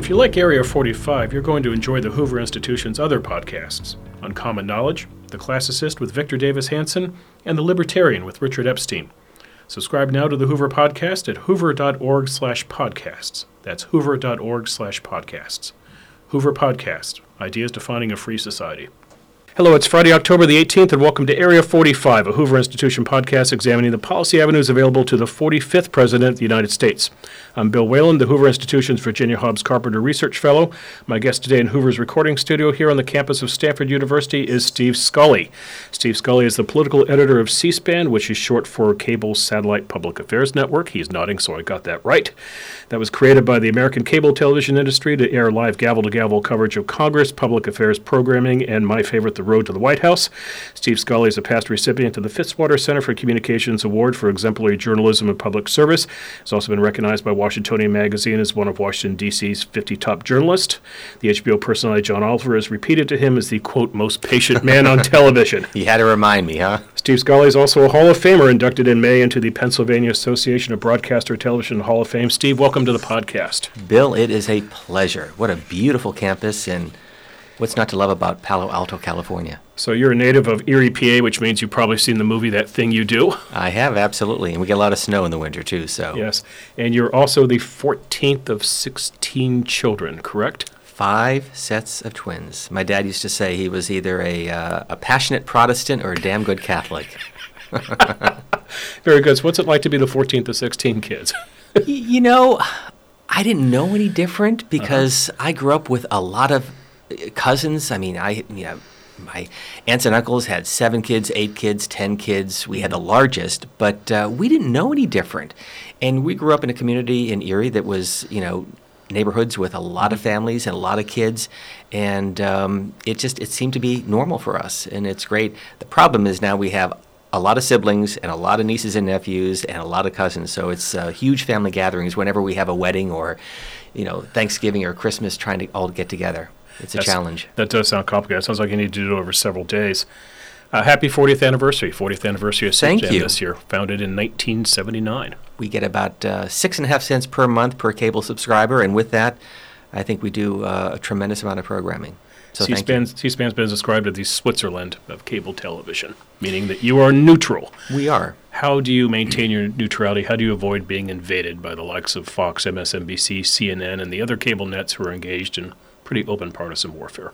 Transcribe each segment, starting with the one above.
If you like Area 45, you're going to enjoy the Hoover Institution's other podcasts, Uncommon Knowledge, The Classicist with Victor Davis Hanson, and The Libertarian with Richard Epstein. Subscribe now to the Hoover Podcast at hoover.org/podcasts. That's hoover.org/podcasts. Hoover Podcast, ideas defining a free society. Hello, it's Friday, October the 18th, and welcome to Area 45, a Hoover Institution podcast examining the policy avenues available to the 45th President of the United States. I'm Bill Whalen, the Hoover Institution's Virginia Hobbs Carpenter Research Fellow. My guest today in Hoover's recording studio here on the campus of Stanford University is Steve Scully. Steve Scully is the political editor of C-SPAN, which is short for Cable Satellite Public Affairs Network. He's nodding, so I got that right. That was created by the American cable television industry to air live gavel-to-gavel coverage of Congress, public affairs programming, and my favorite, The Road to the White House. Steve Scully is a past recipient of the Fitzwater Center for Communications Award for Exemplary Journalism and Public Service. He's also been recognized by Washingtonian Magazine as one of Washington, D.C.'s 50 top journalists. The HBO personality John Oliver has repeated to him as the, quote, most patient man on television. You had to remind me, huh? Steve Scully is also a Hall of Famer, inducted in May into the Pennsylvania Association of Broadcaster Television Hall of Fame. Steve, welcome to the podcast. Bill, it is a pleasure. What a beautiful campus, and what's not to love about Palo Alto, California? So you're a native of Erie, PA, which means you've probably seen the movie That Thing You Do. I have, absolutely. And we get a lot of snow in the winter, too. So yes. And you're also the 14th of 16 children, correct? 5 sets of twins. My dad used to say he was either a passionate Protestant or a damn good Catholic. Very good. So what's it like to be the 14th of 16 kids? You know, I didn't know any different because I grew up with a lot of cousins. I mean, my aunts and uncles had 7 kids, 8 kids, 10 kids. We had the largest, but we didn't know any different. And we grew up in a community in Erie that was, you know, neighborhoods with a lot of families and a lot of kids. And it seemed to be normal for us. And it's great. The problem is now we have a lot of siblings and a lot of nieces and nephews and a lot of cousins. So it's huge family gatherings whenever we have a wedding or, you know, Thanksgiving or Christmas, trying to all get together. That's a challenge. That does sound complicated. It sounds like you need to do it over several days. Happy 40th anniversary of C-SPAN this year, founded in 1979. We get about 6.5 cents per month per cable subscriber, and with that, I think we do a tremendous amount of programming. So C-SPAN's been described as the Switzerland of cable television, meaning that you are neutral. We are. How do you maintain your neutrality? How do you avoid being invaded by the likes of Fox, MSNBC, CNN, and the other cable nets who are engaged in pretty open partisan warfare?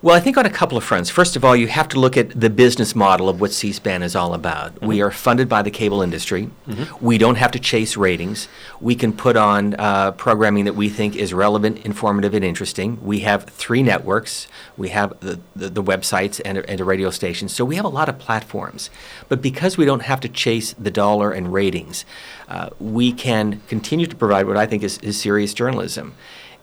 Well, I think on a couple of fronts. First of all, you have to look at the business model of what C-SPAN is all about. Mm-hmm. We are funded by the cable industry. Mm-hmm. We don't have to chase ratings. We can put on programming that we think is relevant, informative, and interesting. We have 3 networks. We have the websites and a radio station. So we have a lot of platforms. But because we don't have to chase the dollar and ratings, we can continue to provide what I think is serious journalism.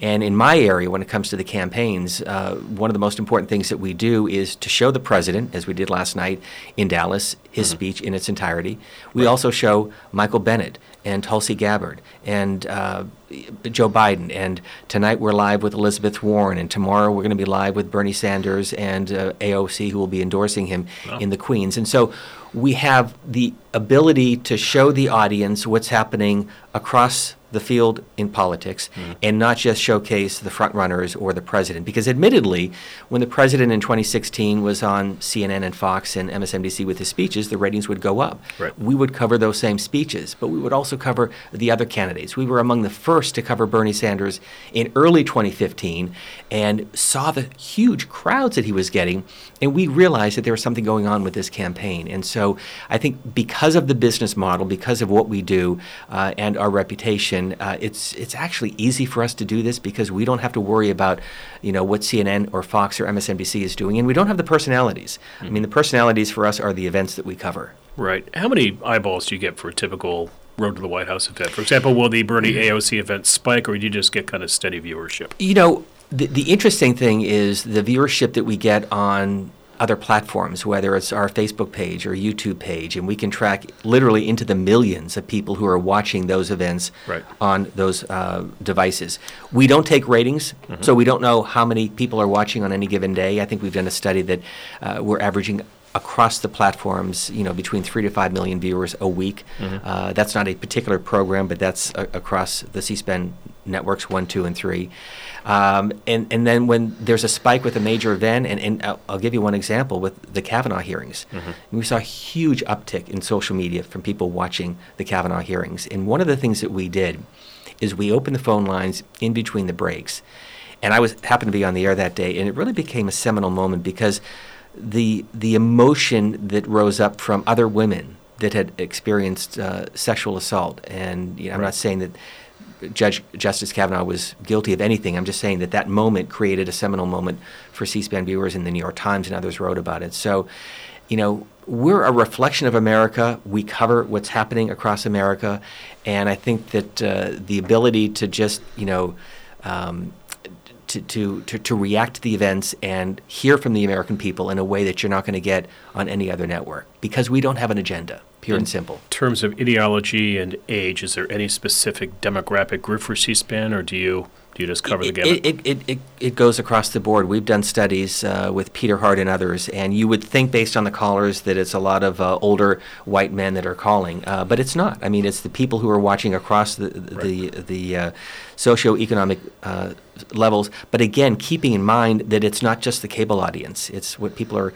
And in my area, when it comes to the campaigns, one of the most important things that we do is to show the president, as we did last night in Dallas, his mm-hmm. speech in its entirety. We also show Michael Bennet and Tulsi Gabbard and Joe Biden. And tonight we're live with Elizabeth Warren. And tomorrow we're going to be live with Bernie Sanders and AOC, who will be endorsing him in the Queens. And so we have the ability to show the audience what's happening across the field in politics and not just showcase the front runners or the president. Because admittedly, when the president in 2016 was on CNN and Fox and MSNBC with his speeches, the ratings would go up. Right. We would cover those same speeches, but we would also cover the other candidates. We were among the first to cover Bernie Sanders in early 2015 and saw the huge crowds that he was getting, and we realized that there was something going on with this campaign. And so I think because of the business model, because of what we do and our reputation, it's actually easy for us to do this because we don't have to worry about, you know, what CNN or Fox or MSNBC is doing, and we don't have the personalities. Mm-hmm. I mean, the personalities for us are the events that we cover. Right. How many eyeballs do you get for a typical Road to the White House event? For example, will the Bernie AOC event spike, or do you just get kind of steady viewership? You know, the interesting thing is the viewership that we get on other platforms, whether it's our Facebook page or YouTube page, and we can track literally into the millions of people who are watching those events on those devices. We don't take ratings, so we don't know how many people are watching on any given day. I think we've done a study that we're averaging across the platforms, you know, between 3 to 5 million viewers a week. That's not a particular program, but that's across the C-SPAN networks 1, 2, and 3. And then when there's a spike with a major event, and I'll give you one example with the Kavanaugh hearings. Mm-hmm. And we saw a huge uptick in social media from people watching the Kavanaugh hearings. And one of the things that we did is we opened the phone lines in between the breaks. And I happened to be on the air that day, and it really became a seminal moment because the emotion that rose up from other women that had experienced sexual assault. And you know, I'm not saying that Justice Kavanaugh was guilty of anything. I'm just saying that that moment created a seminal moment for C-SPAN viewers, and the New York Times and others wrote about it. So, you know, we're a reflection of America. We cover what's happening across America. And I think that the ability to just, you know, to react to the events and hear from the American people in a way that you're not going to get on any other network, because we don't have an agenda, pure and simple. In terms of ideology and age, is there any specific demographic group for C-SPAN, or do you just cover the gamut? It goes across the board. We've done studies with Peter Hart and others, and you would think based on the callers that it's a lot of older white men that are calling, but it's not. I mean, it's the people who are watching across the socioeconomic levels, but again, keeping in mind that it's not just the cable audience. It's what people are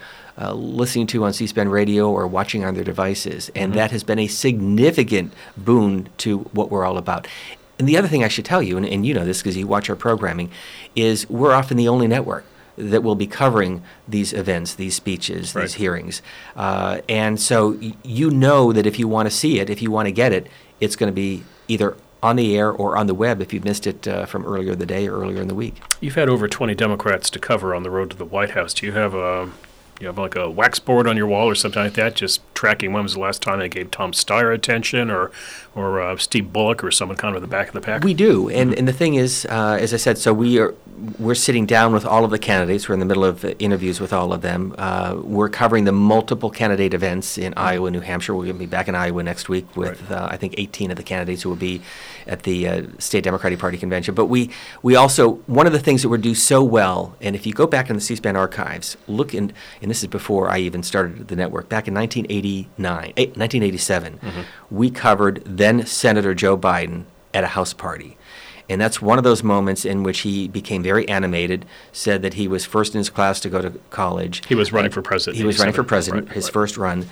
listening to on C-SPAN radio or watching on their devices, and that has been a significant boon to what we're all about. And the other thing I should tell you, and you know this because you watch our programming, is we're often the only network that will be covering these events, these speeches, these hearings. And so you know that if you want to see it, if you want to get it, it's going to be either on the air or on the web if you've missed it from earlier in the day or earlier in the week. You've had over 20 Democrats to cover on the road to the White House. Do you have like a wax board on your wall or something like that, just tracking when was the last time they gave Tom Steyer attention or Steve Bullock or someone kind of at the back of the pack? We do. And the thing is, as I said, so we're sitting down with all of the candidates. We're in the middle of interviews with all of them. We're covering the multiple candidate events in Iowa, New Hampshire. We're going to be back in Iowa next week with, I think, 18 of the candidates who will be at the State Democratic Party Convention. But we also, one of the things that we do so well, and if you go back in the C-SPAN archives, look in, and this is before I even started the network, back in 1987, we covered then-Senator Joe Biden at a House party. And that's one of those moments in which he became very animated, said that he was first in his class to go to college. He was running for president. He was running for president, his first run,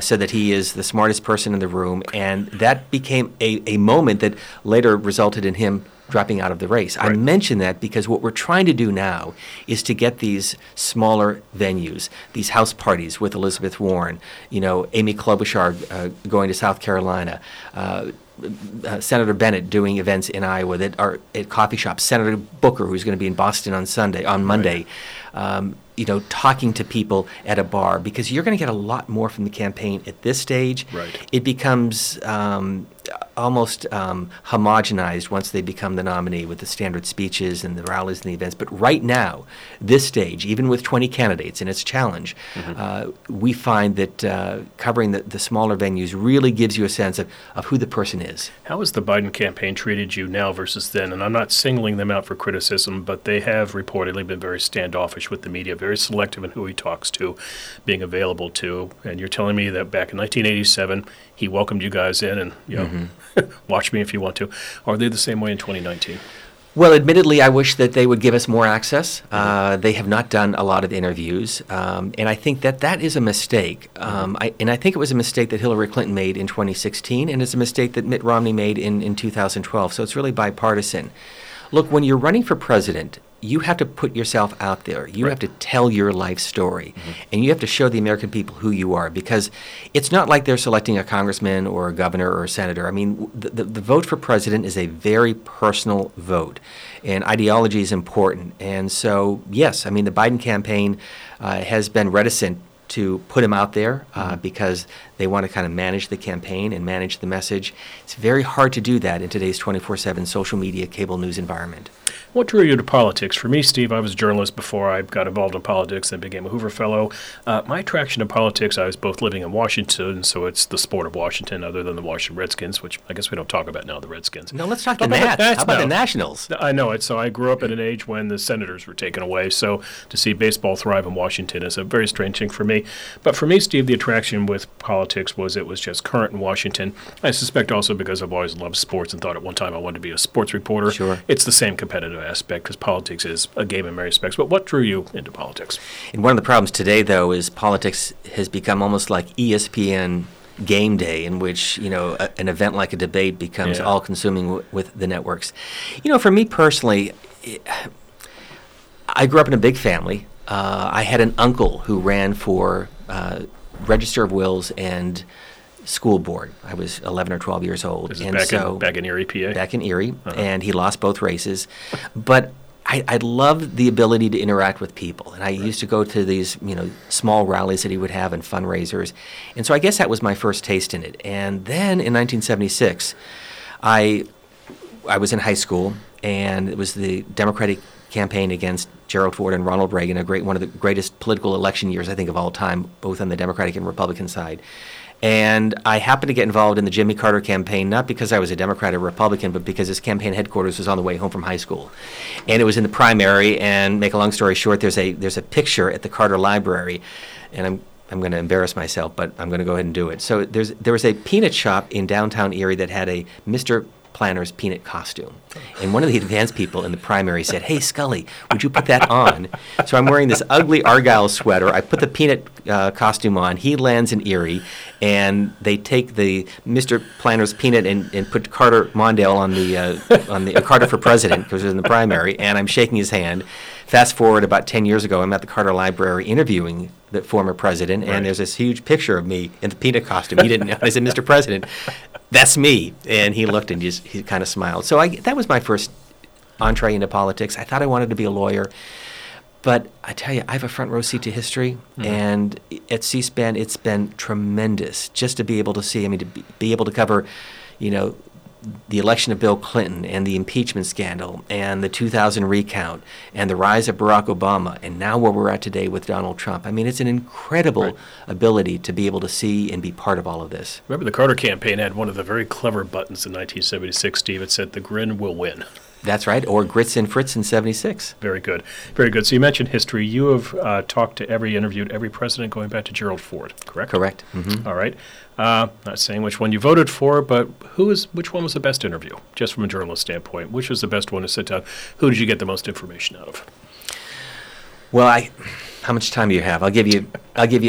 said that he is the smartest person in the room. And that became a moment that later resulted in him dropping out of the race. I mention that because what we're trying to do now is to get these smaller venues, these house parties with Elizabeth Warren, you know, Amy Klobuchar going to South Carolina, Senator Bennett doing events in Iowa that are at coffee shops, Senator Booker, who's going to be in Boston on Monday, you know, talking to people at a bar, because you're going to get a lot more from the campaign at this stage. Right. It becomes almost homogenized once they become the nominee with the standard speeches and the rallies and the events. But right now, this stage, even with 20 candidates and its challenge, we find that covering the smaller venues really gives you a sense of who the person is. How has the Biden campaign treated you now versus then? And I'm not singling them out for criticism, but they have reportedly been very standoffish with the media, very selective in who he talks to, being available to. And you're telling me that back in 1987, he welcomed you guys in and, you know, watch me if you want to. Are they the same way in 2019? Well, admittedly, I wish that they would give us more access. They have not done a lot of interviews, and I think that is a mistake. I think it was a mistake that Hillary Clinton made in 2016, and it's a mistake that Mitt Romney made in 2012, so it's really bipartisan. Look, when you're running for president, you have to put yourself out there. You have to tell your life story, and you have to show the American people who you are, because it's not like they're selecting a congressman or a governor or a senator. I mean, the vote for president is a very personal vote, and ideology is important. And so, yes, I mean, the Biden campaign has been reticent to put him out there because they want to kind of manage the campaign and manage the message. It's very hard to do that in today's 24/7 social media cable news environment. What drew you to politics? For me, Steve, I was a journalist before I got involved in politics and became a Hoover Fellow. My attraction to politics, I was both living in Washington, so it's the sport of Washington other than the Washington Redskins, which I guess we don't talk about now, the Redskins. No, let's talk about the Nats. How about the Nationals? I know it. So I grew up at an age when the Senators were taken away, so to see baseball thrive in Washington is a very strange thing for me. But for me, Steve, the attraction with politics was it was just current in Washington. I suspect also because I've always loved sports and thought at one time I wanted to be a sports reporter. Sure. It's the same competitive aspect because politics is a game in many respects. But what drew you into politics? And one of the problems today, though, is politics has become almost like ESPN game day, in which, you know, an event like a debate becomes all-consuming with the networks. You know, for me personally, I grew up in a big family. I had an uncle who ran for Register of Wills and School Board. I was 11 or 12 years old. This is back in Erie, PA? Back in Erie, and he lost both races. But I loved the ability to interact with people, and I used to go to these, you know, small rallies that he would have and fundraisers. And so I guess that was my first taste in it. And then in 1976, I was in high school, and it was the Democratic campaign against Gerald Ford and Ronald Reagan, one of the greatest political election years, I think, of all time, both on the Democratic and Republican side. And I happened to get involved in the Jimmy Carter campaign, not because I was a Democrat or Republican, but because his campaign headquarters was on the way home from high school. And it was in the primary, and make a long story short, there's a picture at the Carter Library, and I'm going to embarrass myself, but I'm going to go ahead and do it. So there was a peanut shop in downtown Erie that had a Mr. Planner's peanut costume. And one of the advanced people in the primary said, "Hey, Scully, would you put that on?" So I'm wearing this ugly Argyle sweater. I put the peanut costume on. He lands in Erie, and they take the Mr. Planner's peanut and put Carter Mondale on the Carter for president, because it was in the primary, and I'm shaking his hand. Fast forward about 10 years ago, I'm at the Carter Library interviewing the former president, and there's this huge picture of me in the peanut costume. He didn't know. I said, "Mr. President, that's me." And he looked and he kind of smiled. So that was my first entree into politics. I thought I wanted to be a lawyer. But I tell you, I have a front row seat to history, and at C-SPAN, it's been tremendous just to be able to see. I mean, to be able to cover, you know, the election of Bill Clinton and the impeachment scandal and the 2000 recount and the rise of Barack Obama and now where we're at today with Donald Trump. I mean, it's an incredible ability to be able to see and be part of all of this. Remember, the Carter campaign had one of the very clever buttons in 1976, Steve. It said, "The grin will win." That's right, or Grits and Fritz in 76. Very good, very good. So you mentioned history. You have interviewed every president going back to Gerald Ford, correct? Correct. Mm-hmm. All right. Not saying which one you voted for, but which one was the best interview, just from a journalist standpoint? Which was the best one to sit down? Who did you get the most information out of? Well, how much time do you have? I'll give you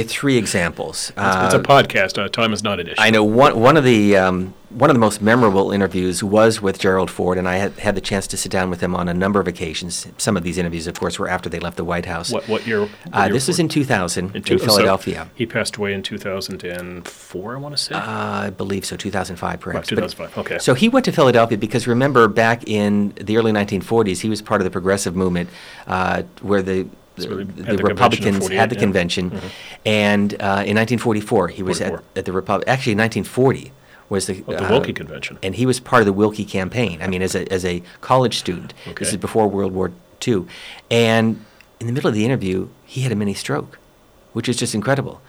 three examples. It's a podcast. Time is not an issue. I know one of the most memorable interviews was with Gerald Ford, and I had the chance to sit down with him on a number of occasions. Some of these interviews, of course, were after they left the White House. What year? This was in 2000 in Philadelphia. So he passed away in 2004, I want to say? I believe so, 2005 perhaps. Right, 2005, okay. So he went to Philadelphia because, remember, back in the early 1940s, he was part of the progressive movement where the Republicans had the convention. Mm-hmm. And in 1944, he was at the Republic. Actually, 1940. Was the Wilkie Convention. And he was part of the Wilkie campaign, I mean, as a college student. Okay. This is before World War II. And in the middle of the interview, he had a mini stroke, which is just incredible.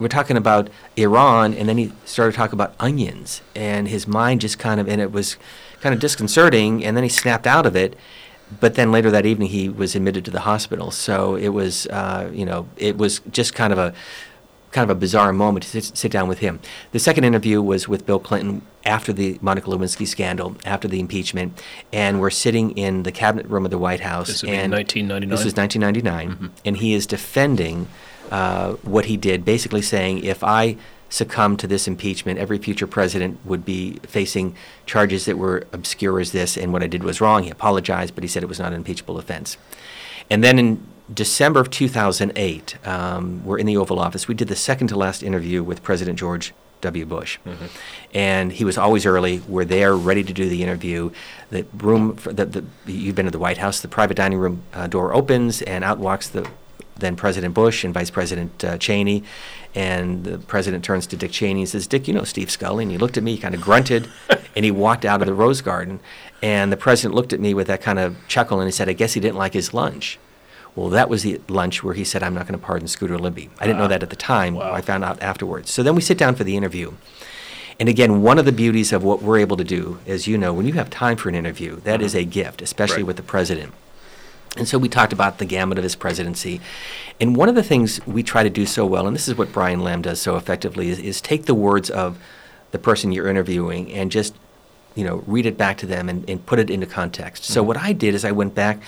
We're talking about Iran, and then he started talking about onions. And his mind just and it was kind of disconcerting, and then he snapped out of it. But then later that evening, he was admitted to the hospital. So it was, it was just kind of a bizarre moment to sit down with him. The second interview was with Bill Clinton after the Monica Lewinsky scandal, after the impeachment, and we're sitting in the cabinet room of the White House. This would be in 1999? This is 1999, and he is defending what he did, basically saying, if I succumb to this impeachment, every future president would be facing charges that were obscure as this, and what I did was wrong. He apologized, but he said it was not an impeachable offense. And then in December of 2008, we're in the Oval Office. We did the second to last interview with President George W. Bush. Mm-hmm. And he was always early. We're there, ready to do the interview. The room, you've been to the White House, the private dining room door opens, and out walks the then President Bush and Vice President Cheney. And the president turns to Dick Cheney and says, "Dick, you know Steve Scully." And he looked at me, kind of grunted, And he walked out of the Rose Garden, and the president looked at me with that kind of chuckle, and he said, I guess he didn't like his lunch. Well, that was the lunch where he said, I'm not going to pardon Scooter Libby. I didn't know that at the time. Wow. I found out afterwards. So then we sit down for the interview. And again, one of the beauties of what we're able to do, as you know, when you have time for an interview, that is a gift, especially with the president. And so we talked about the gamut of his presidency. And one of the things we try to do so well, and this is what Brian Lamb does so effectively, is take the words of the person you're interviewing and just, you know, read it back to them and put it into context. Mm-hmm. So what I did is I went back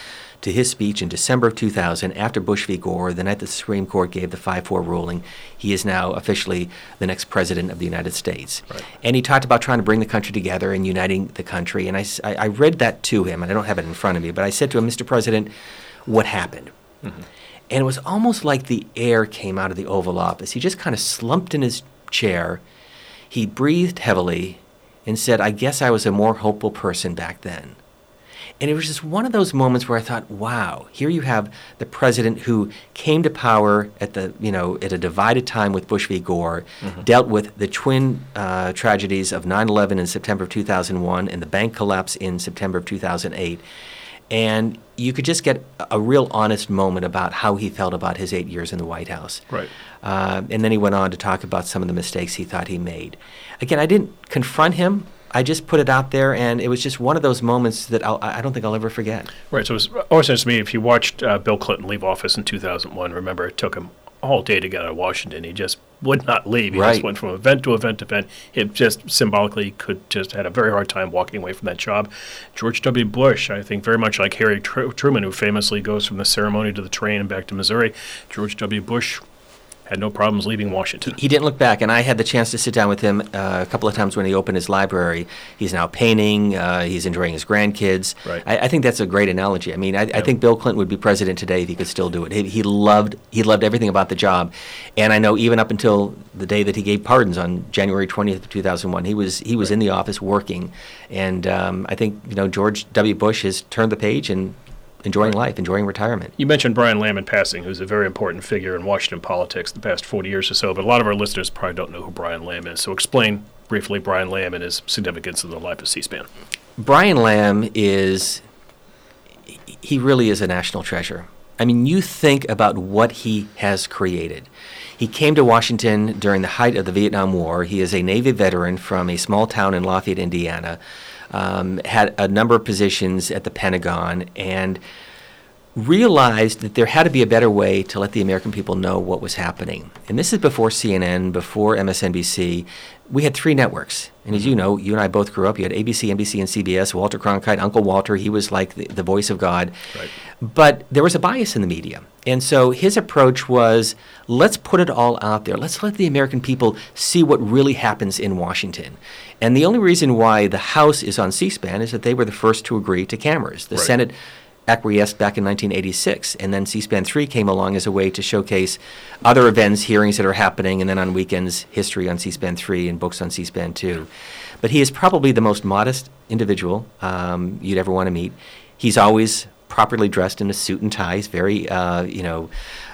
to his speech in December of 2000 after Bush v. Gore, the night the Supreme Court gave the 5-4 ruling. He is now officially the next president of the United States. Right. And he talked about trying to bring the country together and uniting the country. And I read that to him, and I don't have it in front of me, but I said to him, Mr. President, what happened? Mm-hmm. And it was almost like the air came out of the Oval Office. He just kind of slumped in his chair. He breathed heavily and said, I guess I was a more hopeful person back then. And it was just one of those moments where I thought, wow, here you have the president who came to power at the, you know, at a divided time with Bush v. Gore, dealt with the twin tragedies of 9/11 in September of 2001 and the bank collapse in September of 2008. And you could just get a real honest moment about how he felt about his 8 years in the White House. Right. And then he went on to talk about some of the mistakes he thought he made. Again, I didn't confront him. I just put it out there, and it was just one of those moments that I don't think I'll ever forget. Right. So it was always interesting to me, if you watched Bill Clinton leave office in 2001, remember it took him all day to get out of Washington. He just would not leave. He just went from event to event to event. He just symbolically could just had a very hard time walking away from that job. George W. Bush, I think very much like Harry Truman, who famously goes from the ceremony to the train and back to Missouri. George W. Bush had no problems leaving Washington. He didn't look back, and I had the chance to sit down with him a couple of times when he opened his library. He's now painting. He's enjoying his grandkids. Right. I think that's a great analogy. I mean, I think Bill Clinton would be president today if he could still do it. He loved everything about the job. And I know even up until the day that he gave pardons on January 20th of 2001, he was in the office working. And I think, you know, George W. Bush has turned the page and enjoying life, enjoying retirement. You mentioned Brian Lamb in passing, who's a very important figure in Washington politics the past 40 years or so, but a lot of our listeners probably don't know who Brian Lamb is. So explain briefly Brian Lamb and his significance in the life of C-SPAN. Brian Lamb he really is a national treasure. I mean, you think about what he has created. He came to Washington during the height of the Vietnam War. He is a Navy veteran from a small town in Lafayette, Indiana. Had a number of positions at the Pentagon, and realized that there had to be a better way to let the American people know what was happening. And this is before CNN, before MSNBC. We had three networks. And as you know, you and I both grew up. You had ABC, NBC, and CBS. Walter Cronkite, Uncle Walter, he was like the voice of God. Right. But there was a bias in the media. And so his approach was, let's put it all out there. Let's let the American people see what really happens in Washington. And the only reason why the House is on C-SPAN is that they were the first to agree to cameras. The Senate acquiesced back in 1986, and then C-SPAN 3 came along as a way to showcase other events, hearings that are happening, and then on weekends, history on C-SPAN 3 and books on C-SPAN 2. But he is probably the most modest individual you'd ever want to meet. He's always properly dressed in a suit and tie. He's very,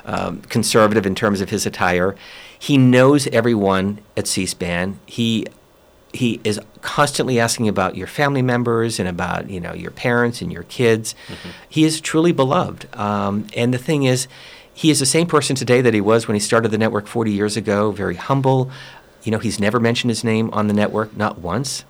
conservative in terms of his attire. He knows everyone at C-SPAN. He is constantly asking about your family members and about, you know, your parents and your kids. Mm-hmm. He is truly beloved. And the thing is, he is the same person today that he was when he started the network 40 years ago, very humble. You know, he's never mentioned his name on the network, not once.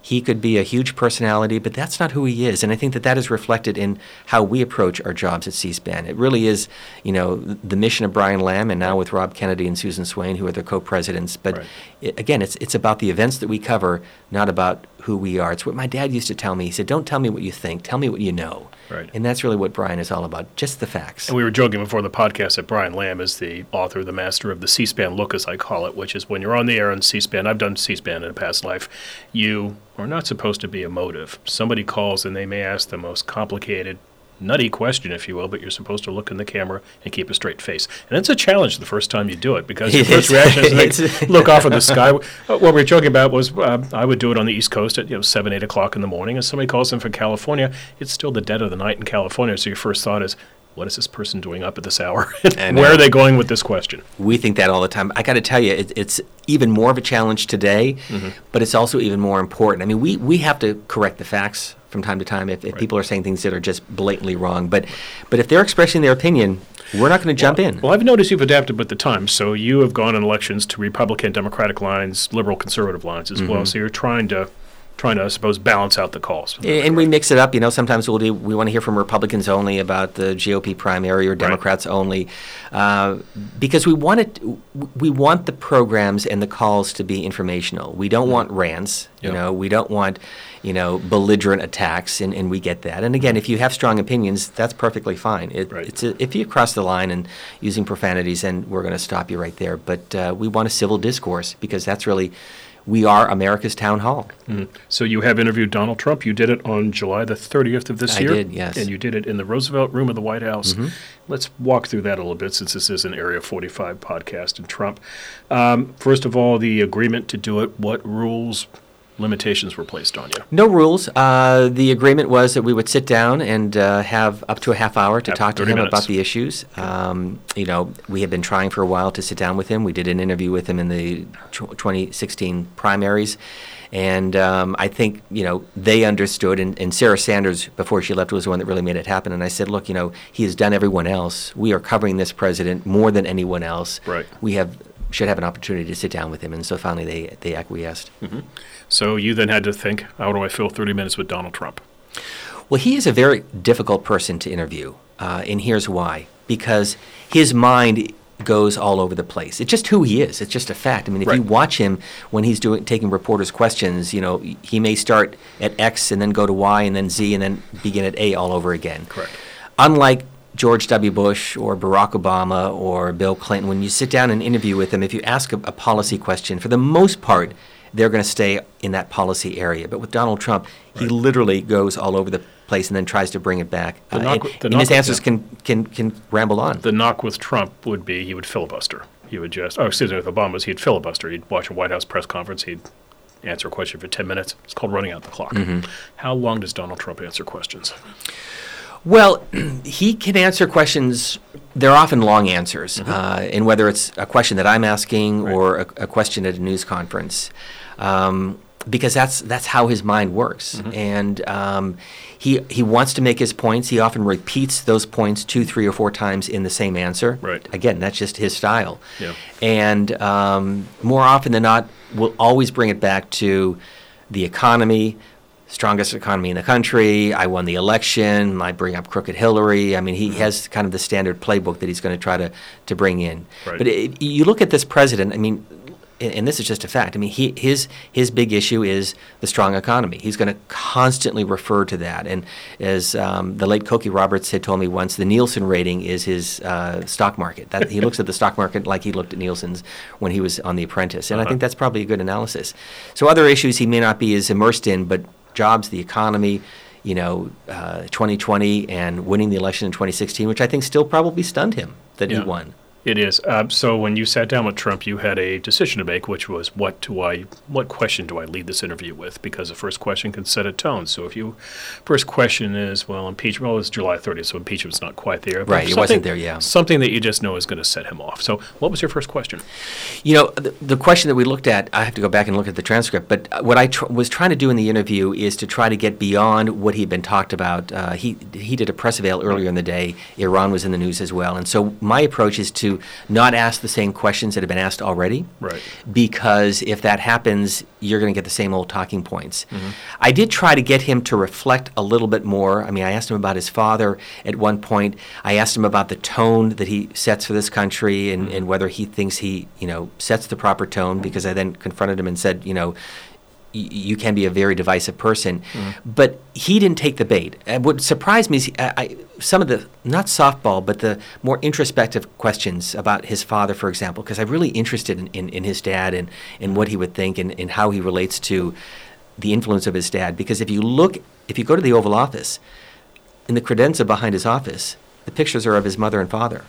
He could be a huge personality, but that's not who he is. And I think that that is reflected in how we approach our jobs at C-SPAN. It really is, you know, the mission of Brian Lamb, and now with Rob Kennedy and Susan Swain, who are their co-presidents. But again, it's about the events that we cover, not about who we are. It's what my dad used to tell me. He said, don't tell me what you think. Tell me what you know. Right. And that's really what Brian is all about, just the facts. And we were joking before the podcast that Brian Lamb is the author, the master of the C-SPAN look, as I call it, which is when you're on the air on C-SPAN, I've done C-SPAN in a past life, you are not supposed to be emotive. Somebody calls and they may ask the most complicated, nutty question, if you will, but you're supposed to look in the camera and keep a straight face. And that's a challenge the first time you do it, because your first reaction is to look off in the sky. What we were joking about was I would do it on the East Coast at 7, 8 o'clock in the morning, and somebody calls in from California. It's still the dead of the night in California, so your first thought is, what is this person doing up at this hour? And where are they going with this question? We think that all the time. I got to tell you, it's even more of a challenge today, mm-hmm. but it's also even more important. I mean, we have to correct the facts from time to time if right. people are saying things that are just blatantly wrong. But if they're expressing their opinion, we're not going to jump in. Well, I've noticed you've adapted with the times. So you have gone in elections to Republican, Democratic lines, liberal, conservative lines as mm-hmm. well. So you're trying to, I suppose, balance out the calls. And we mix it up. You know, sometimes we want to hear from Republicans only about the GOP primary or Democrats right. only, because we want the programs and the calls to be informational. We don't want rants. Yep. You know, we don't want, belligerent attacks, and we get that. And again, if you have strong opinions, that's perfectly fine. If you cross the line and using profanities, then we're going to stop you right there. But we want a civil discourse, because that's really – we are America's town hall. Mm. So you have interviewed Donald Trump. You did it on July the 30th of this year. I did, yes. And you did it in the Roosevelt Room of the White House. Mm-hmm. Let's walk through that a little bit, since this is an Area 45 podcast and Trump. First of all, the agreement to do it, what rules, limitations were placed on you? No rules. The agreement was that we would sit down and have up to a half hour to talk to him about the issues. We have been trying for a while to sit down with him. We did an interview with him in the 2016 primaries. And I think, they understood, and Sarah Sanders, before she left, was the one that really made it happen. And I said, look, he has done everyone else. We are covering this president more than anyone else. Right. We should have an opportunity to sit down with him. And so finally they acquiesced. Mm-hmm. So you then had to think, how do I fill 30 minutes with Donald Trump? Well, he is a very difficult person to interview, and here's why. Because his mind goes all over the place. It's just who he is. It's just a fact. I mean, if you watch him when he's taking reporters' questions, he may start at X and then go to Y and then Z and then begin at A all over again. Correct. Unlike George W. Bush or Barack Obama or Bill Clinton, when you sit down and interview with them, if you ask a policy question, for the most part, they're going to stay in that policy area. But with Donald Trump, he literally goes all over the place and then tries to bring it back. And his answers can ramble on. The knock with Trump would be he would filibuster. He would with Obama's, he'd filibuster. He'd watch a White House press conference. He'd answer a question for 10 minutes. It's called running out the clock. Mm-hmm. How long does Donald Trump answer questions? Well, he can answer questions. They're often long answers, mm-hmm. And whether it's a question that I'm asking or a question at a news conference, because that's how his mind works. Mm-hmm. And he wants to make his points. He often repeats those points 2, 3, or 4 times in the same answer. Right. Again, that's just his style. Yeah. And more often than not, we'll always bring it back to the economy. Strongest economy in the country, I won the election, might bring up crooked Hillary. I mean, he has kind of the standard playbook that he's going to try to bring in. Right. But you look at this president, I mean, and this is just a fact, I mean, his big issue is the strong economy. He's going to constantly refer to that. And as the late Cokie Roberts had told me once, the Nielsen rating is his stock market. That, he looks at the stock market like he looked at Nielsen's when he was on The Apprentice. And I think that's probably a good analysis. So other issues he may not be as immersed in, but jobs, the economy, 2020 and winning the election in 2016, which I think still probably stunned him that he won. It is. So when you sat down with Trump, you had a decision to make, which was what question do I lead this interview with? Because the first question can set a tone. So if you first question is, impeachment, it's July 30th, so impeachment's not quite there. Right, it wasn't there, yeah. Something that you just know is going to set him off. So what was your first question? The question that we looked at, I have to go back and look at the transcript, but what I was trying to do in the interview is to try to get beyond what he'd been talked about. He did a press avail earlier in the day. Iran was in the news as well. And so my approach is to not ask the same questions that have been asked already, right? Because if that happens, you're going to get the same old talking points. Mm-hmm. I did try to get him to reflect a little bit more. I mean, I asked him about his father at one point. I asked him about the tone that he sets for this country and, mm-hmm. and whether he thinks he, sets the proper tone, because I then confronted him and said, you can be a very divisive person. Mm-hmm. But he didn't take the bait. And what surprised me is some of the, not softball, but the more introspective questions about his father, for example, because I'm really interested in his dad and what he would think and how he relates to the influence of his dad. Because if you go to the Oval Office, in the credenza behind his office, the pictures are of his mother and father,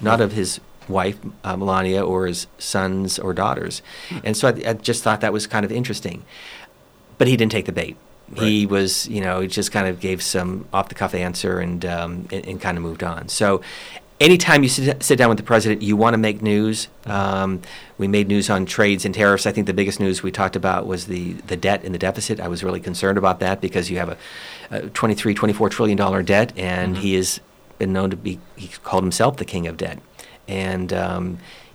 not of his wife, Melania, or his sons or daughters. And so I just thought that was kind of interesting. But he didn't take the bait. Right. He was, you know, he just kind of gave some off-the-cuff answer and kind of moved on. So anytime you sit down with the president, you want to make news. We made news on trades and tariffs. I think the biggest news we talked about was the debt and the deficit. I was really concerned about that because you have a $23, $24 trillion debt, and mm-hmm. he has been known to be – he called himself the king of debt. And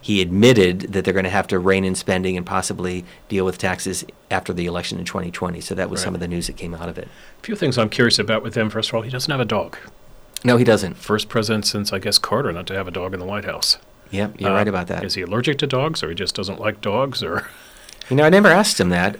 he admitted that they're going to have to rein in spending and possibly deal with taxes after the election in 2020. So that was right. some of the news that came out of it. A few things I'm curious about with him. First of all, he doesn't have a dog. No, he doesn't. First president since, I guess, Carter not to have a dog in the White House. Yep, you're right about that. Is he allergic to dogs, or he just doesn't like dogs, or... You know, I never asked him that.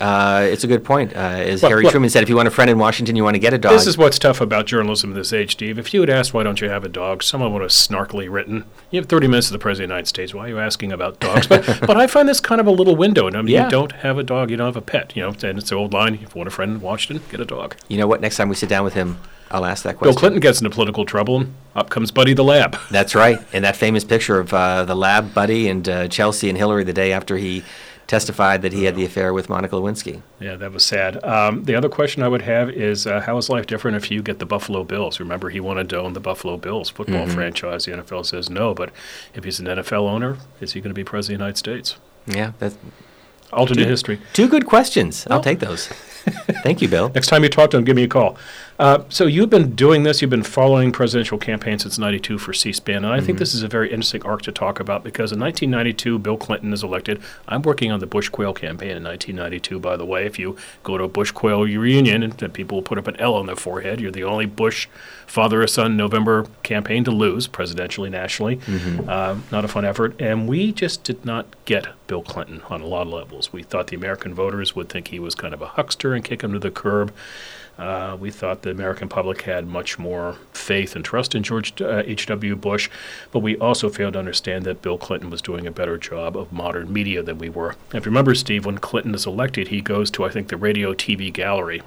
It's a good point. As Harry Truman said, if you want a friend in Washington, you want to get a dog. This is what's tough about journalism this age, Steve. If you had asked, why don't you have a dog, someone would have snarkily written, you have 30 minutes of the President of the United States. Why are you asking about dogs? But I find this kind of a little window. And I mean, yeah. You don't have a dog, you don't have a pet. You know, and it's the old line, if you want a friend in Washington, get a dog. You know what? Next time we sit down with him, I'll ask that question. Bill Clinton gets into political trouble, and up comes Buddy the Lab. That's right. And that famous picture of the Lab, Buddy, and Chelsea and Hillary the day after he testified that he had the affair with Monica Lewinsky. Yeah, that was sad. The other question I would have is, how is life different if you get the Buffalo Bills? Remember, he wanted to own the Buffalo Bills football mm-hmm. franchise. The NFL says no, but if he's an NFL owner, is he going to be president of the United States? Yeah, that's... Alternate history. Two good questions. Well, I'll take those. Thank you, Bill. Next time you talk to him, give me a call. So you've been doing this. You've been following presidential campaigns since 92 for C-SPAN. And I mm-hmm. think this is a very interesting arc to talk about because in 1992, Bill Clinton is elected. I'm working on the Bush Quail campaign in 1992, by the way. If you go to a Bush Quail reunion, and people will put up an L on their forehead. You're the only Bush father-son November campaign to lose presidentially, nationally. Mm-hmm. Not a fun effort. And we just did not get Bill Clinton on a lot of levels. We thought the American voters would think he was kind of a huckster and kick him to the curb. We thought the American public had much more faith and trust in George H.W. Bush, but we also failed to understand that Bill Clinton was doing a better job of modern media than we were. If you remember, Steve, when Clinton is elected, he goes to, I think, the Radio TV Gallery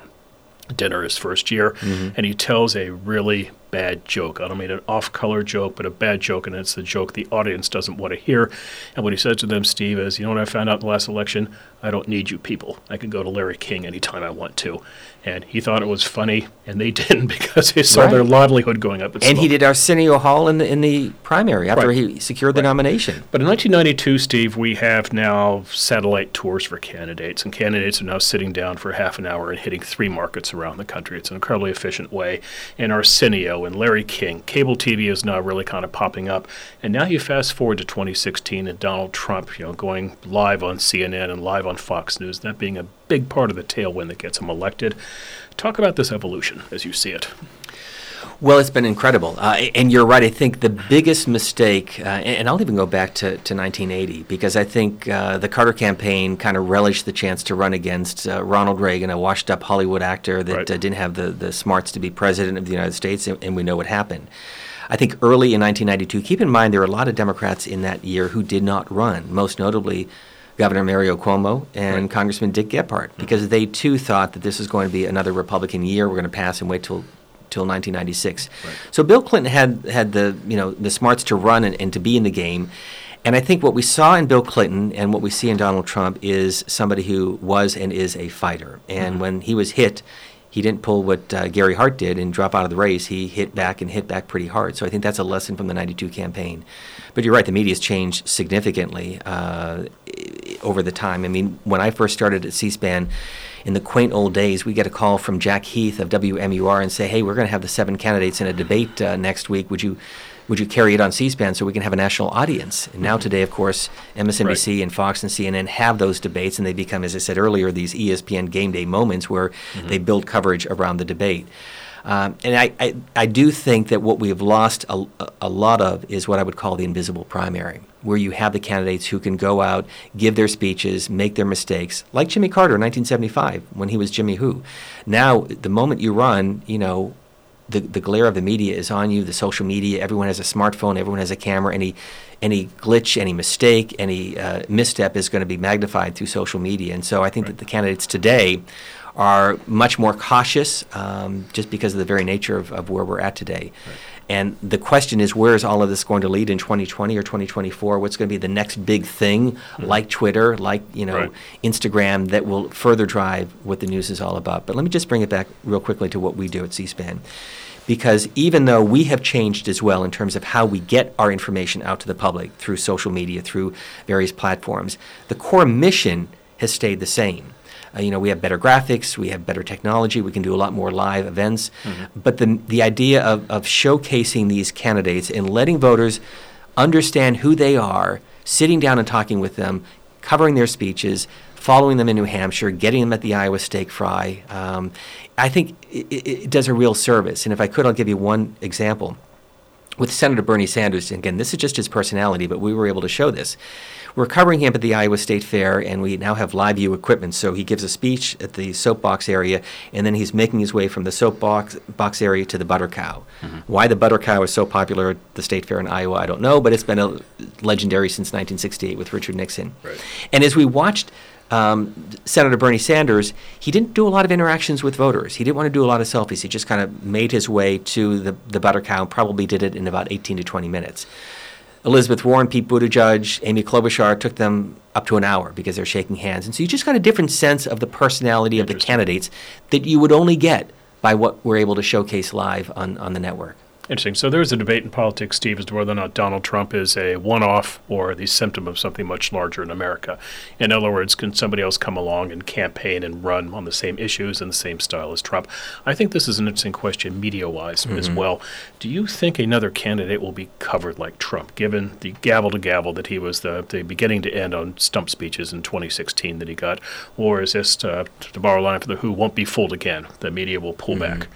dinner his first year, mm-hmm. and he tells a really bad joke. I don't mean an off-color joke, but a bad joke, and it's the joke the audience doesn't want to hear. And what he said to them, Steve, is, you know what I found out in the last election? I don't need you people. I can go to Larry King anytime I want to. And he thought it was funny, and they didn't because they saw right. their livelihood going up. And he did Arsenio Hall in the primary after right. he secured right. the nomination. But in 1992, Steve, we have now satellite tours for candidates, and candidates are now sitting down for half an hour and hitting three markets around the country. It's an incredibly efficient way. And Arsenio and Larry King, cable TV is now really kind of popping up. And now you fast forward to 2016 and Donald Trump, going live on CNN and live on Fox News, that being a big part of the tailwind that gets him elected. Talk about this evolution as you see it. Well, it's been incredible. And you're right. I think the biggest mistake, and I'll even go back to 1980, because I think the Carter campaign kind of relished the chance to run against Ronald Reagan, a washed-up Hollywood actor that right. Didn't have the smarts to be president of the United States, and we know what happened. I think early in 1992, keep in mind there were a lot of Democrats in that year who did not run, most notably Governor Mario Cuomo and right. Congressman Dick Gephardt, because they, too, thought that this was going to be another Republican year. We're going to pass and wait till 1996. Right. So Bill Clinton had the the smarts to run and to be in the game. And I think what we saw in Bill Clinton and what we see in Donald Trump is somebody who was and is a fighter. And mm-hmm. when he was hit, he didn't pull what Gary Hart did and drop out of the race. He hit back pretty hard. So I think that's a lesson from the 92 campaign. But you're right, the media's changed significantly over the time. I mean, when I first started at C-SPAN, in the quaint old days, we get a call from Jack Heath of WMUR and say, hey, we're going to have the seven candidates in a debate next week. Would you carry it on C-SPAN so we can have a national audience? And now today, of course, MSNBC right. and Fox and CNN have those debates, and they become, as I said earlier, these ESPN game day moments where mm-hmm. they build coverage around the debate. And I do think that what we have lost a lot of is what I would call the invisible primary, where you have the candidates who can go out, give their speeches, make their mistakes, like Jimmy Carter in 1975 when he was Jimmy Who. Now, the moment you run, the glare of the media is on you, the social media, everyone has a smartphone, everyone has a camera. Any glitch, any mistake, any misstep is going to be magnified through social media. And so I think right. that the candidates today are much more cautious just because of the very nature of where we're at today. Right. And the question is, where is all of this going to lead in 2020 or 2024? What's going to be the next big thing, like Twitter, like Instagram, that will further drive what the news is all about? But let me just bring it back real quickly to what we do at C-SPAN. Because even though we have changed as well in terms of how we get our information out to the public through social media, through various platforms, the core mission has stayed the same. We have better graphics, we have better technology, we can do a lot more live events. Mm-hmm. But the idea of showcasing these candidates and letting voters understand who they are, sitting down and talking with them, covering their speeches, following them in New Hampshire, getting them at the Iowa steak fry, I think it does a real service. And if I could, I'll give you one example. With Senator Bernie Sanders, and again, this is just his personality, but we were able to show this. We're covering him at the Iowa State Fair, and we now have live view equipment. So he gives a speech at the soapbox area, and then he's making his way from the soapbox area to the butter cow. Mm-hmm. Why the butter cow is so popular at the State Fair in Iowa, I don't know, but it's been legendary since 1968 with Richard Nixon. Right. And as we watched Senator Bernie Sanders, he didn't do a lot of interactions with voters. He didn't want to do a lot of selfies. He just kind of made his way to the butter cow and probably did it in about 18 to 20 minutes. Elizabeth Warren, Pete Buttigieg, Amy Klobuchar took them up to an hour because they're shaking hands. And so you just got a different sense of the personality of the candidates that you would only get by what we're able to showcase live on the network. Interesting. So there's a debate in politics, Steve, as to whether or not Donald Trump is a one-off or the symptom of something much larger in America. In other words, can somebody else come along and campaign and run on the same issues in the same style as Trump? I think this is an interesting question media-wise as well. Do you think another candidate will be covered like Trump, given the gavel-to-gavel that he was the beginning to end on stump speeches in 2016 that he got? Or is this, to borrow a line from the Who, won't be fooled again? The media will pull back.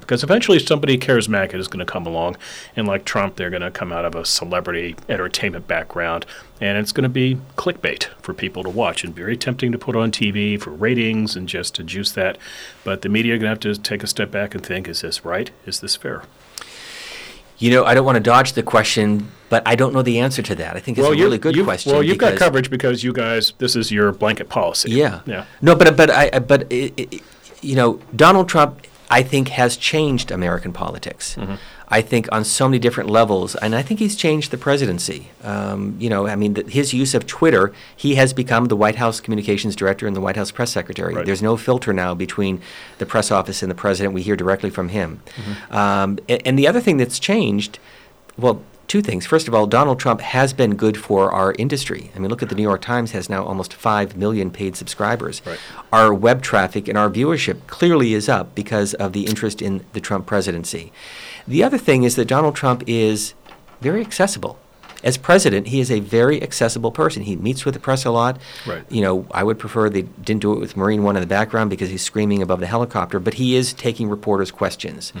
Because eventually somebody charismatic is going to come along, and like Trump, they're going to come out of a celebrity entertainment background, and it's going to be clickbait for people to watch and very tempting to put on TV for ratings and just to juice that. But the media are going to have to take a step back and think, is this right? Is this fair? I don't want to dodge the question, but I don't know the answer to that. I think it's a really good question. Well, you've got coverage because you guys, this is your blanket policy. Yeah. No, but Donald Trump, I think, has changed American politics. Mm-hmm. I think on so many different levels, and I think he's changed the presidency. His use of Twitter, he has become the White House communications director and the White House press secretary. Right. There's no filter now between the press office and the president. We hear directly from him. Mm-hmm. And the other thing that's changed, two things. First of all, Donald Trump has been good for our industry. Look at the New York Times has now almost 5 million paid subscribers. Right. Our web traffic and our viewership clearly is up because of the interest in the Trump presidency. The other thing is that Donald Trump is very accessible. As president, he is a very accessible person. He meets with the press a lot. Right. I would prefer they didn't do it with Marine One in the background because he's screaming above the helicopter, but he is taking reporters' questions.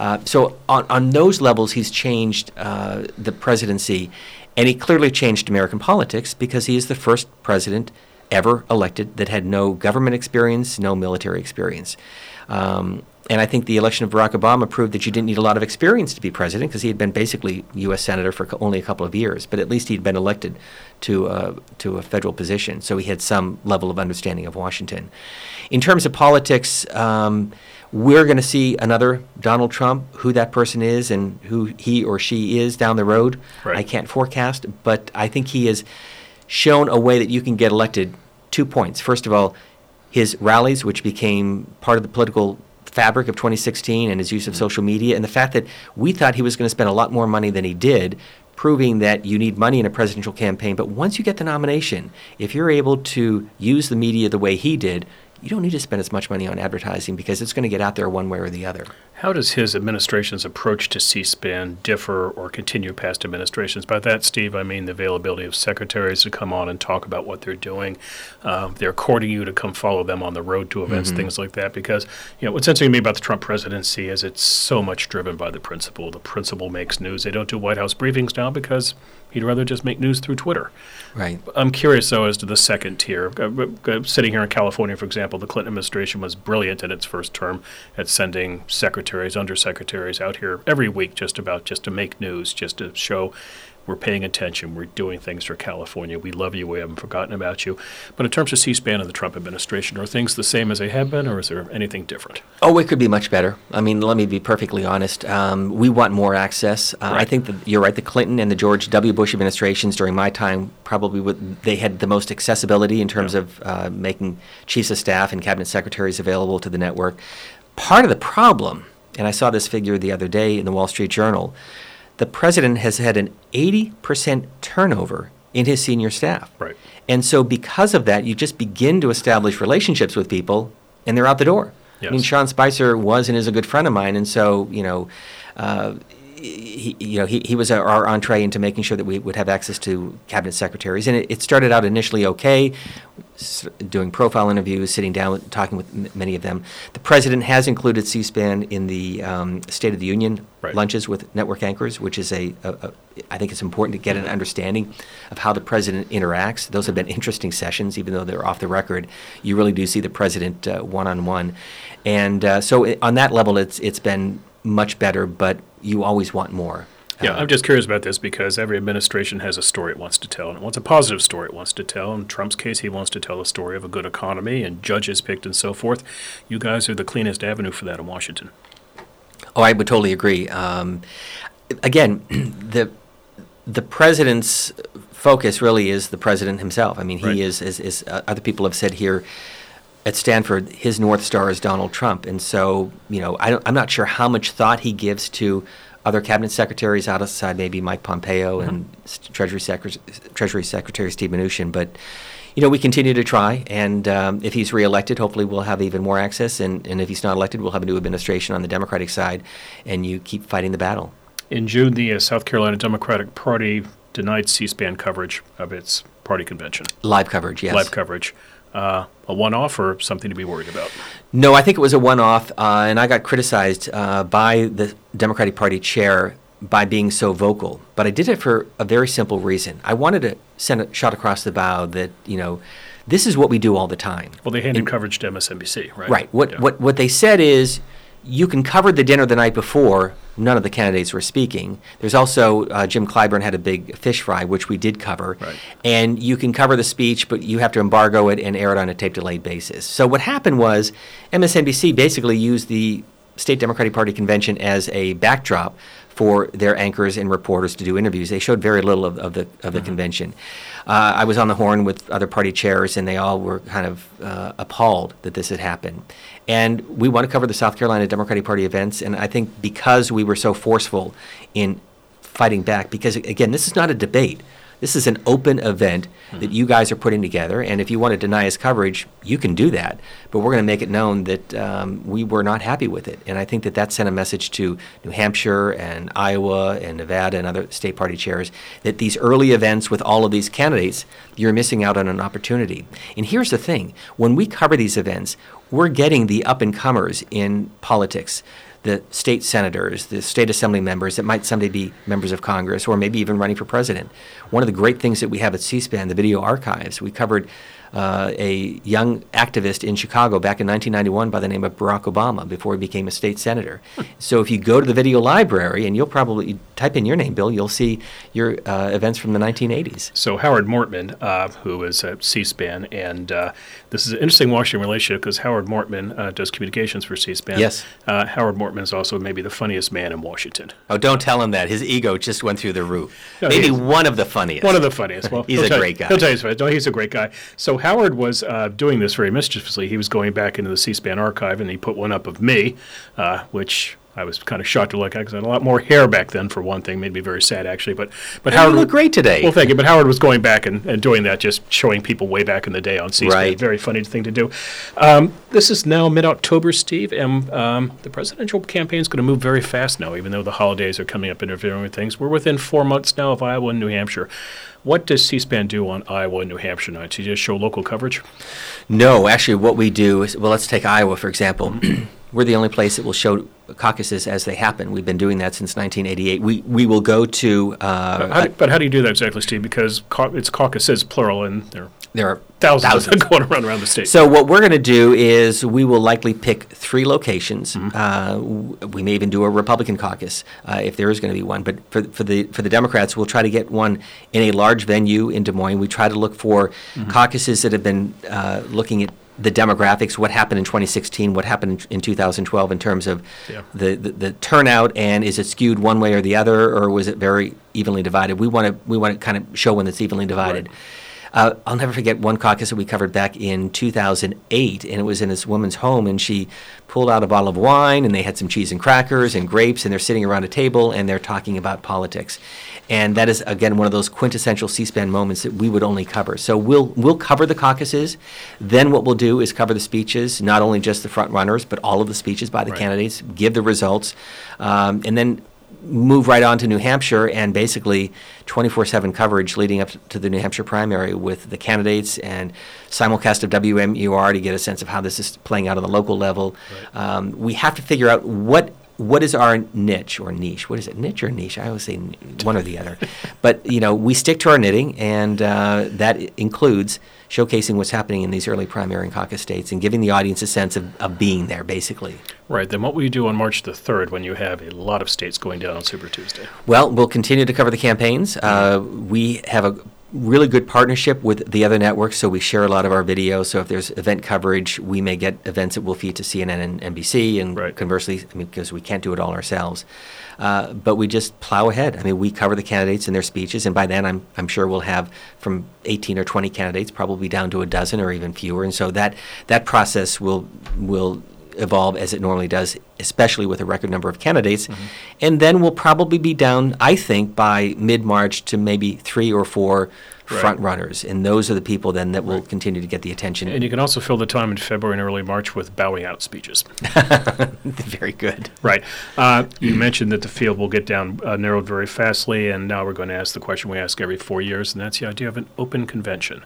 Mm-hmm. So on those levels, he's changed the presidency, and he clearly changed American politics because he is the first president ever elected that had no government experience, no military experience. And I think the election of Barack Obama proved that you didn't need a lot of experience to be president because he had been basically U.S. senator for only a couple of years, but at least he'd been elected to a federal position, so he had some level of understanding of Washington. In terms of politics, we're going to see another Donald Trump. Who that person is and who he or she is down the road, right, I can't forecast, but I think he has shown a way that you can get elected. 2 points. First of all, his rallies, which became part of the political fabric of 2016, and his use of social media, and the fact that we thought he was going to spend a lot more money than he did, proving that you need money in a presidential campaign. But once you get the nomination, if you're able to use the media the way he did, you don't need to spend as much money on advertising because it's going to get out there one way or the other. How does his administration's approach to C-SPAN differ or continue past administrations? By that, Steve, I mean the availability of secretaries to come on and talk about what they're doing. They're courting you to come follow them on the road to events, things like that. Because what's interesting to me about the Trump presidency is it's so much driven by the principle. The principle makes news. They don't do White House briefings now because he'd rather just make news through Twitter. Right. I'm curious, though, as to the second tier. Sitting here in California, for example, the Clinton administration was brilliant in its first term at sending secretaries, undersecretaries out here every week just to make news, just to show We're paying attention. We're doing things for California. We love you. We haven't forgotten about you. But in terms of C-SPAN and the Trump administration, are things the same as they have been, or is there anything different? Oh, it could be much better. I mean, let me be perfectly honest. We want more access. Right. I think that you're right. The Clinton and the George W. Bush administrations during my time probably they had the most accessibility in terms of making chiefs of staff and cabinet secretaries available to the network. Part of the problem, and I saw this figure the other day in the Wall Street Journal, the president has had an 80% turnover in his senior staff. Right. And so because of that, you just begin to establish relationships with people, and they're out the door. Yes. I mean, Sean Spicer was and is a good friend of mine, and so, you know, he was our entree into making sure that we would have access to cabinet secretaries. And it started out initially okay, doing profile interviews, sitting down, talking with many of them. The president has included C-SPAN in the State of the Union lunches with network anchors, which is I think it's important to get an understanding of how the president interacts. Those have been interesting sessions, even though they're off the record. You really do see the president one-on-one. And so on that level, it's been much better, but you always want more. Yeah, I'm just curious about this because every administration has a story it wants to tell, and it wants a positive story it wants to tell. In Trump's case, he wants to tell a story of a good economy and judges picked and so forth. You guys are the cleanest avenue for that in Washington. Oh, I would totally agree. Again, the president's focus really is the president himself. I mean, he is other people have said here, at Stanford, his North Star is Donald Trump. And so, you know, I'm not sure how much thought he gives to other cabinet secretaries outside maybe Mike Pompeo and Treasury Secretary Steve Mnuchin. But, you know, we continue to try. And if he's reelected, hopefully we'll have even more access. And if he's not elected, we'll have a new administration on the Democratic side. And you keep fighting the battle. In June, the South Carolina Democratic Party denied C-SPAN coverage of its party convention. Live coverage, yes. Live coverage. A one-off or something to be worried about? No, I think it was a one-off, and I got criticized by the Democratic Party chair by being so vocal. But I did it for a very simple reason. I wanted to send a shot across the bow that, you know, this is what we do all the time. Well, they handed coverage to MSNBC, right? Right. What they said is, you can cover the dinner the night before. None of the candidates were speaking. There's also Jim Clyburn had a big fish fry, which we did cover. Right. And you can cover the speech, but you have to embargo it and air it on a tape-delayed basis. So what happened was MSNBC basically used the State Democratic Party Convention as a backdrop for their anchors and reporters to do interviews. They showed very little of the convention. I was on the horn with other party chairs, and they all were kind of appalled that this had happened. And we want to cover the South Carolina Democratic Party events, and I think because we were so forceful in fighting back, because, again, this is not a debate. This is an open event that you guys are putting together, and if you want to deny us coverage, you can do that. But we're going to make it known that we were not happy with it. And I think that that sent a message to New Hampshire and Iowa and Nevada and other state party chairs that these early events with all of these candidates, you're missing out on an opportunity. And here's the thing. When we cover these events, we're getting the up-and-comers in politics. The state senators, the state assembly members that might someday be members of Congress or maybe even running for president. One of the great things that we have at C-SPAN, the video archives, we covered a young activist in Chicago back in 1991 by the name of Barack Obama before he became a state senator. So if you go to the video library, and you'll probably type in your name, Bill, you'll see your events from the 1980s. So Howard Mortman, who is at C-SPAN, and this is an interesting Washington relationship because Howard Mortman does communications for C-SPAN. Yes. Howard Mortman is also maybe the funniest man in Washington. Oh, don't tell him that. His ego just went through the roof. No, maybe one of the funniest. One of the funniest. Well, he's a great guy. He'll tell you something. No, he's a great guy. So Howard was doing this very mischievously. He was going back into the C-SPAN archive, and he put one up of me, which I was kind of shocked to look at because I had a lot more hair back then, for one thing. Made me very sad, actually. But Howard, you look great today. Well, thank you. But Howard was going back and doing that, just showing people way back in the day on C-SPAN. Right. Very funny thing to do. This is now mid-October, Steve, and the presidential campaign is going to move very fast now, even though the holidays are coming up interfering with things. We're within 4 months now of Iowa and New Hampshire. What does C-SPAN do on Iowa and New Hampshire nights? Do you just show local coverage? No. Actually, what we do is, well, let's take Iowa, for example. We're the only place that will show caucuses as they happen. We've been doing that since 1988. We will go to... but how do you do that exactly, Steve? Because it's caucuses, plural, and they're... There are thousands going around the state. So what we're going to do is we will likely pick three locations. Mm-hmm. We may even do a Republican caucus if there is going to be one. But for the Democrats, we'll try to get one in a large venue in Des Moines. We try to look for mm-hmm. caucuses that have been looking at the demographics, what happened in 2016, what happened in 2012 in terms of the turnout, and is it skewed one way or the other, or was it very evenly divided? We want to kind of show when it's evenly divided. Right. I'll never forget one caucus that we covered back in 2008, and it was in this woman's home, and she pulled out a bottle of wine, and they had some cheese and crackers and grapes, and they're sitting around a table, and they're talking about politics. And that is, again, one of those quintessential C-SPAN moments that we would only cover. So we'll cover the caucuses. Then what we'll do is cover the speeches, not only just the front runners, but all of the speeches by the candidates, give the results, and then move right on to New Hampshire and basically 24/7 coverage leading up to the New Hampshire primary with the candidates and simulcast of WMUR to get a sense of how this is playing out on the local level. Right. We have to figure out what is our niche or niche. What is it, niche or niche? I always say one or the other. But, we stick to our knitting, and that includes showcasing what's happening in these early primary and caucus states and giving the audience a sense of being there, basically. Right. Then what will you do on March the 3rd when you have a lot of states going down on Super Tuesday? Well, we'll continue to cover the campaigns. We have a really good partnership with the other networks, so we share a lot of our videos. So if there's event coverage, we may get events that we'll feed to CNN and NBC, and conversely, because we can't do it all ourselves. But we just plow ahead. We cover the candidates and their speeches, and by then I'm sure we'll have from 18 or 20 candidates, probably down to a dozen or even fewer. And so that process will evolve as it normally does, especially with a record number of candidates. Mm-hmm. And then we'll probably be down, I think, by mid-March to maybe 3 or 4 front runners. And those are the people then that will continue to get the attention. And you can also fill the time in February and early March with bowing out speeches. Very good. Right. You mentioned that the field will get down narrowed very fastly, and now we're going to ask the question we ask every 4 years, and that's the idea of an open convention.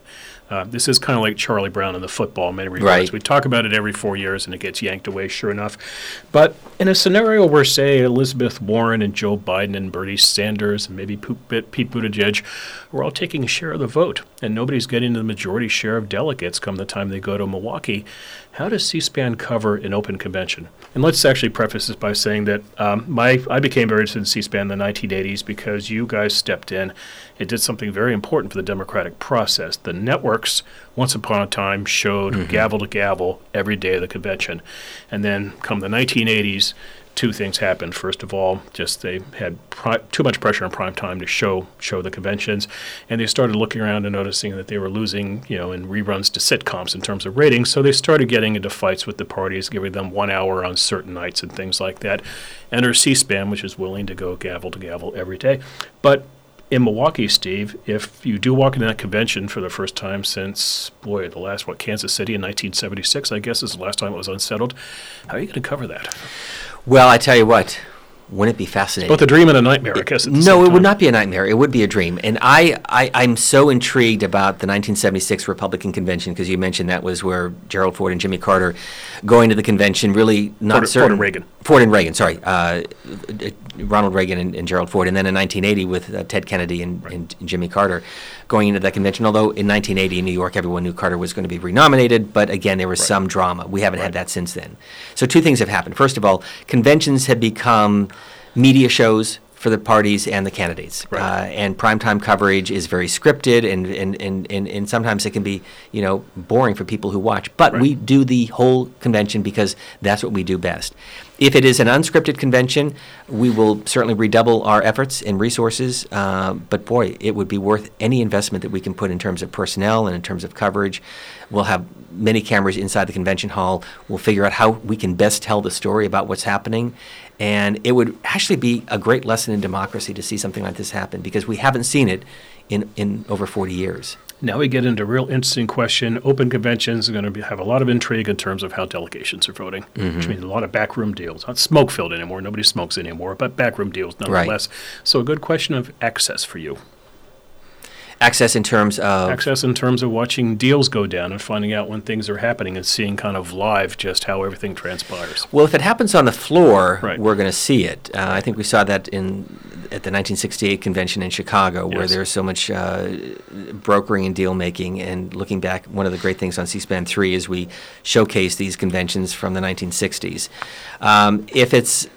This is kind of like Charlie Brown and the football in many regards. Right. We talk about it every 4 years, and it gets yanked away, sure enough. But in a scenario where, say, Elizabeth Warren and Joe Biden and Bernie Sanders and maybe Pete Buttigieg were all taking a share of the vote, and nobody's getting the majority share of delegates come the time they go to Milwaukee, how does C-SPAN cover an open convention? And let's actually preface this by saying that I became very interested in C-SPAN in the 1980s because you guys stepped in. It did something very important for the democratic process. The networks, once upon a time, showed mm-hmm. gavel to gavel every day of the convention. And then come the 1980s, two things happened. First of all, just they had too much pressure on prime time to show the conventions, and they started looking around and noticing that they were losing, in reruns to sitcoms in terms of ratings. So they started getting into fights with the parties, giving them 1 hour on certain nights and things like that. Enter C-SPAN, which is willing to go gavel to gavel every day. But in Milwaukee, Steve, if you do walk into that convention for the first time since, the last, Kansas City in 1976, I guess is the last time it was unsettled, how are you going to cover that? Well, I tell you what, wouldn't it be fascinating? Both a dream and a nightmare, I guess. It would not be a nightmare. It would be a dream. And I'm so intrigued about the 1976 Republican Convention, because you mentioned that was where Gerald Ford and Jimmy Carter going to the convention, really not certain. Ford and Reagan, sorry. Ronald Reagan and Gerald Ford. And then in 1980 with Ted Kennedy and Jimmy Carter going into that convention. Although in 1980 in New York, everyone knew Carter was going to be renominated. But again, there was some drama. We haven't had that since then. So two things have happened. First of all, conventions have become media shows for the parties and the candidates. Right. And primetime coverage is very scripted, and sometimes it can be, boring for people who watch. But we do the whole convention because that's what we do best. If it is an unscripted convention, we will certainly redouble our efforts and resources. But boy, it would be worth any investment that we can put in terms of personnel and in terms of coverage. We'll have many cameras inside the convention hall. We'll figure out how we can best tell the story about what's happening. And it would actually be a great lesson in democracy to see something like this happen, because we haven't seen it in over 40 years. Now we get into a real interesting question. Open conventions are going to have a lot of intrigue in terms of how delegations are voting, mm-hmm. which means a lot of backroom deals. Not smoke-filled anymore. Nobody smokes anymore, but backroom deals nonetheless. Right. So a good question of access for you. Access in terms of watching deals go down and finding out when things are happening and seeing kind of live just how everything transpires. Well, if it happens on the floor, we're going to see it. I think we saw that in at the 1968 convention in Chicago, where there was so much brokering and deal making. And looking back, one of the great things on C-SPAN 3 is we showcase these conventions from the 1960s. If it's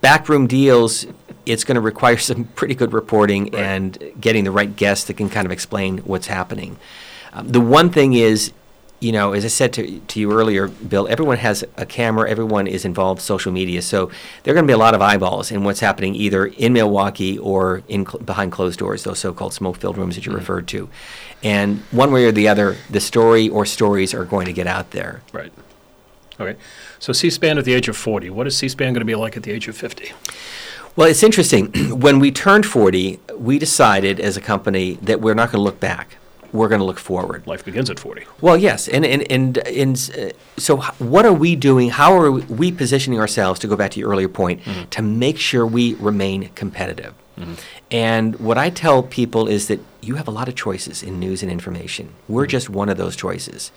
backroom deals, it's going to require some pretty good reporting and getting the right guests that can kind of explain what's happening. The one thing is, you know, as I said to you earlier, Bill, everyone has a camera. Everyone is involved in social media. So there are going to be a lot of eyeballs in what's happening either in Milwaukee or in behind closed doors, those so-called smoke-filled rooms that you referred to. And one way or the other, the story or stories are going to get out there. Right. Okay. So C-SPAN at the age of 40. What is C-SPAN going to be like at the age of 50? Well, it's interesting. When we turned 40, we decided as a company that we're not going to look back. We're going to look forward. Life begins at 40. Well, yes. And so what are we doing? How are we positioning ourselves, to go back to your earlier point, to make sure we remain competitive? And what I tell people is that you have a lot of choices in news and information. We're just one of those choices.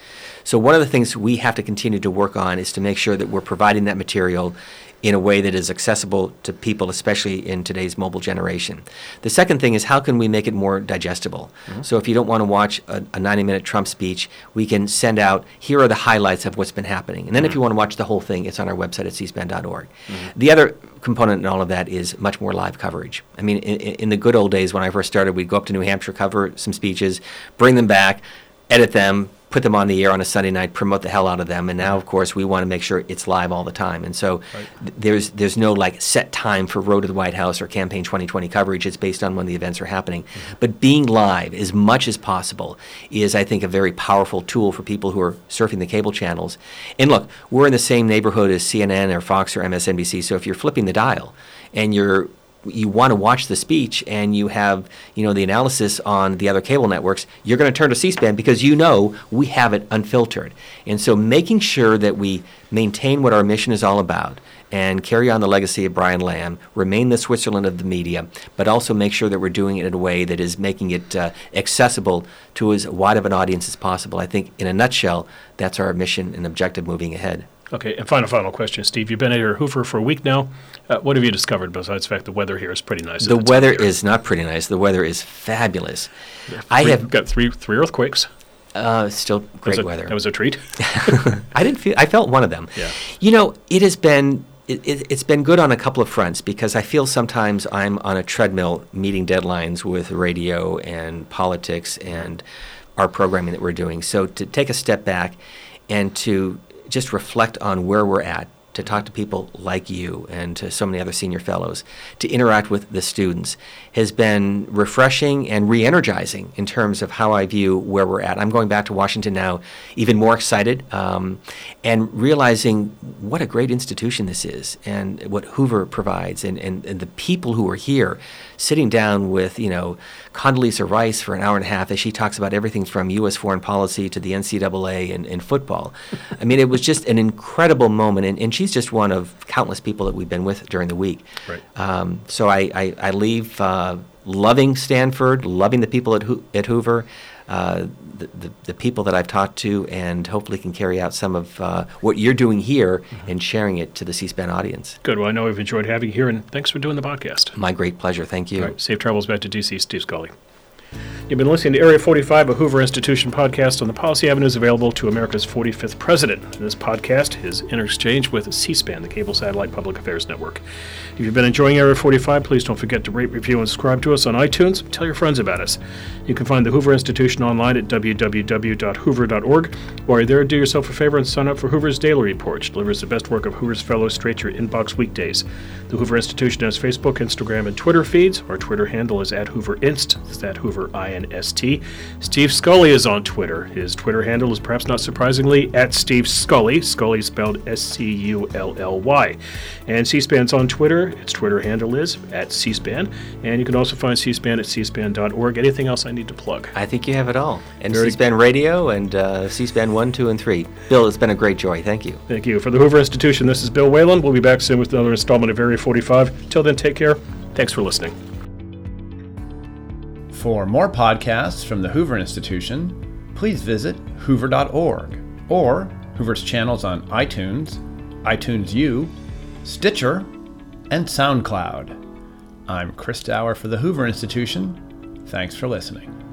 So one of the things we have to continue to work on is to make sure that we're providing that material in a way that is accessible to people, especially in today's mobile generation. The second thing is, how can we make it more digestible? So if you don't want to watch a 90-minute Trump speech, we can send out, here are the highlights of what's been happening. And then if you want to watch the whole thing, it's on our website at cspan.org. The other component in all of that is much more live coverage. I mean, in the good old days when I first started, we'd go up to New Hampshire, cover some speeches, bring them back, edit them, put them on the air on a Sunday night, promote the hell out of them. And now, of course, we want to make sure it's live all the time. And so there's no like set time for Road to the White House or Campaign 2020 coverage. It's based on when the events are happening. But being live as much as possible is, I think, a very powerful tool for people who are surfing the cable channels. And look, we're in the same neighborhood as CNN or Fox or MSNBC. So if you're flipping the dial and you want to watch the speech and you have, you know, the analysis on the other cable networks, you're going to turn to C-SPAN because you know we have it unfiltered. And so making sure that we maintain what our mission is all about and carry on the legacy of Brian Lamb, remain the Switzerland of the media, but also make sure that we're doing it in a way that is making it accessible to as wide of an audience as possible. I think in a nutshell, that's our mission and objective moving ahead. Okay, and final question, Steve. You've been at your Hoover for a week now. What have you discovered besides the fact the weather here is pretty nice? The weather is not pretty nice. The weather is fabulous. We've got three earthquakes. Still great weather. That was a treat. I felt one of them. Yeah. You know, it's been good on a couple of fronts because I feel sometimes I'm on a treadmill meeting deadlines with radio and politics and our programming that we're doing. So to take a step back and to just reflect on where we're at, to talk to people like you and to so many other senior fellows, to interact with the students, has been refreshing and re-energizing in terms of how I view where we're at. I'm going back to Washington now even more excited and realizing what a great institution this is and what Hoover provides and the people who are here, sitting down with, you know, Condoleezza Rice for an hour and a half as she talks about everything from U.S. foreign policy to the NCAA and football. I mean, it was just an incredible moment, and she's just one of countless people that we've been with during the week. Right. So I leave loving Stanford, loving the people at Hoover, the people that I've talked to, and hopefully can carry out some of what you're doing here and sharing it to the C-SPAN audience. Good. Well, I know we've enjoyed having you here, and thanks for doing the podcast. My great pleasure. Thank you. All right. Safe travels back to D.C., Steve Scully. You've been listening to Area 45, a Hoover Institution podcast on the policy avenues available to America's 45th president. And this podcast is in exchange with C-SPAN, the cable satellite public affairs network. If you've been enjoying Area 45, please don't forget to rate, review, and subscribe to us on iTunes. Tell your friends about us. You can find the Hoover Institution online at www.hoover.org. While you're there, do yourself a favor and sign up for Hoover's Daily Report, which delivers the best work of Hoover's fellows straight to your inbox weekdays. The Hoover Institution has Facebook, Instagram, and Twitter feeds. Our Twitter handle is @HooverInst. It's @HooverInst. Steve Scully is on Twitter. His Twitter handle is, perhaps not surprisingly, @SteveScully. Scully spelled SCULLY. And C-SPAN's on Twitter. Its Twitter handle is @C-SPAN. And you can also find C-SPAN at cspan.org. Anything else I need to plug? I think you have it all. And C-SPAN Radio and C-SPAN 1, 2, and 3. Bill, it's been a great joy. Thank you. Thank you. For the Hoover Institution, this is Bill Whalen. We'll be back soon with another installment of Area 45. Till then, take care. Thanks for listening. For more podcasts from the Hoover Institution, please visit hoover.org or Hoover's channels on iTunes, iTunes U, Stitcher, and SoundCloud. I'm Chris Dower for the Hoover Institution. Thanks for listening.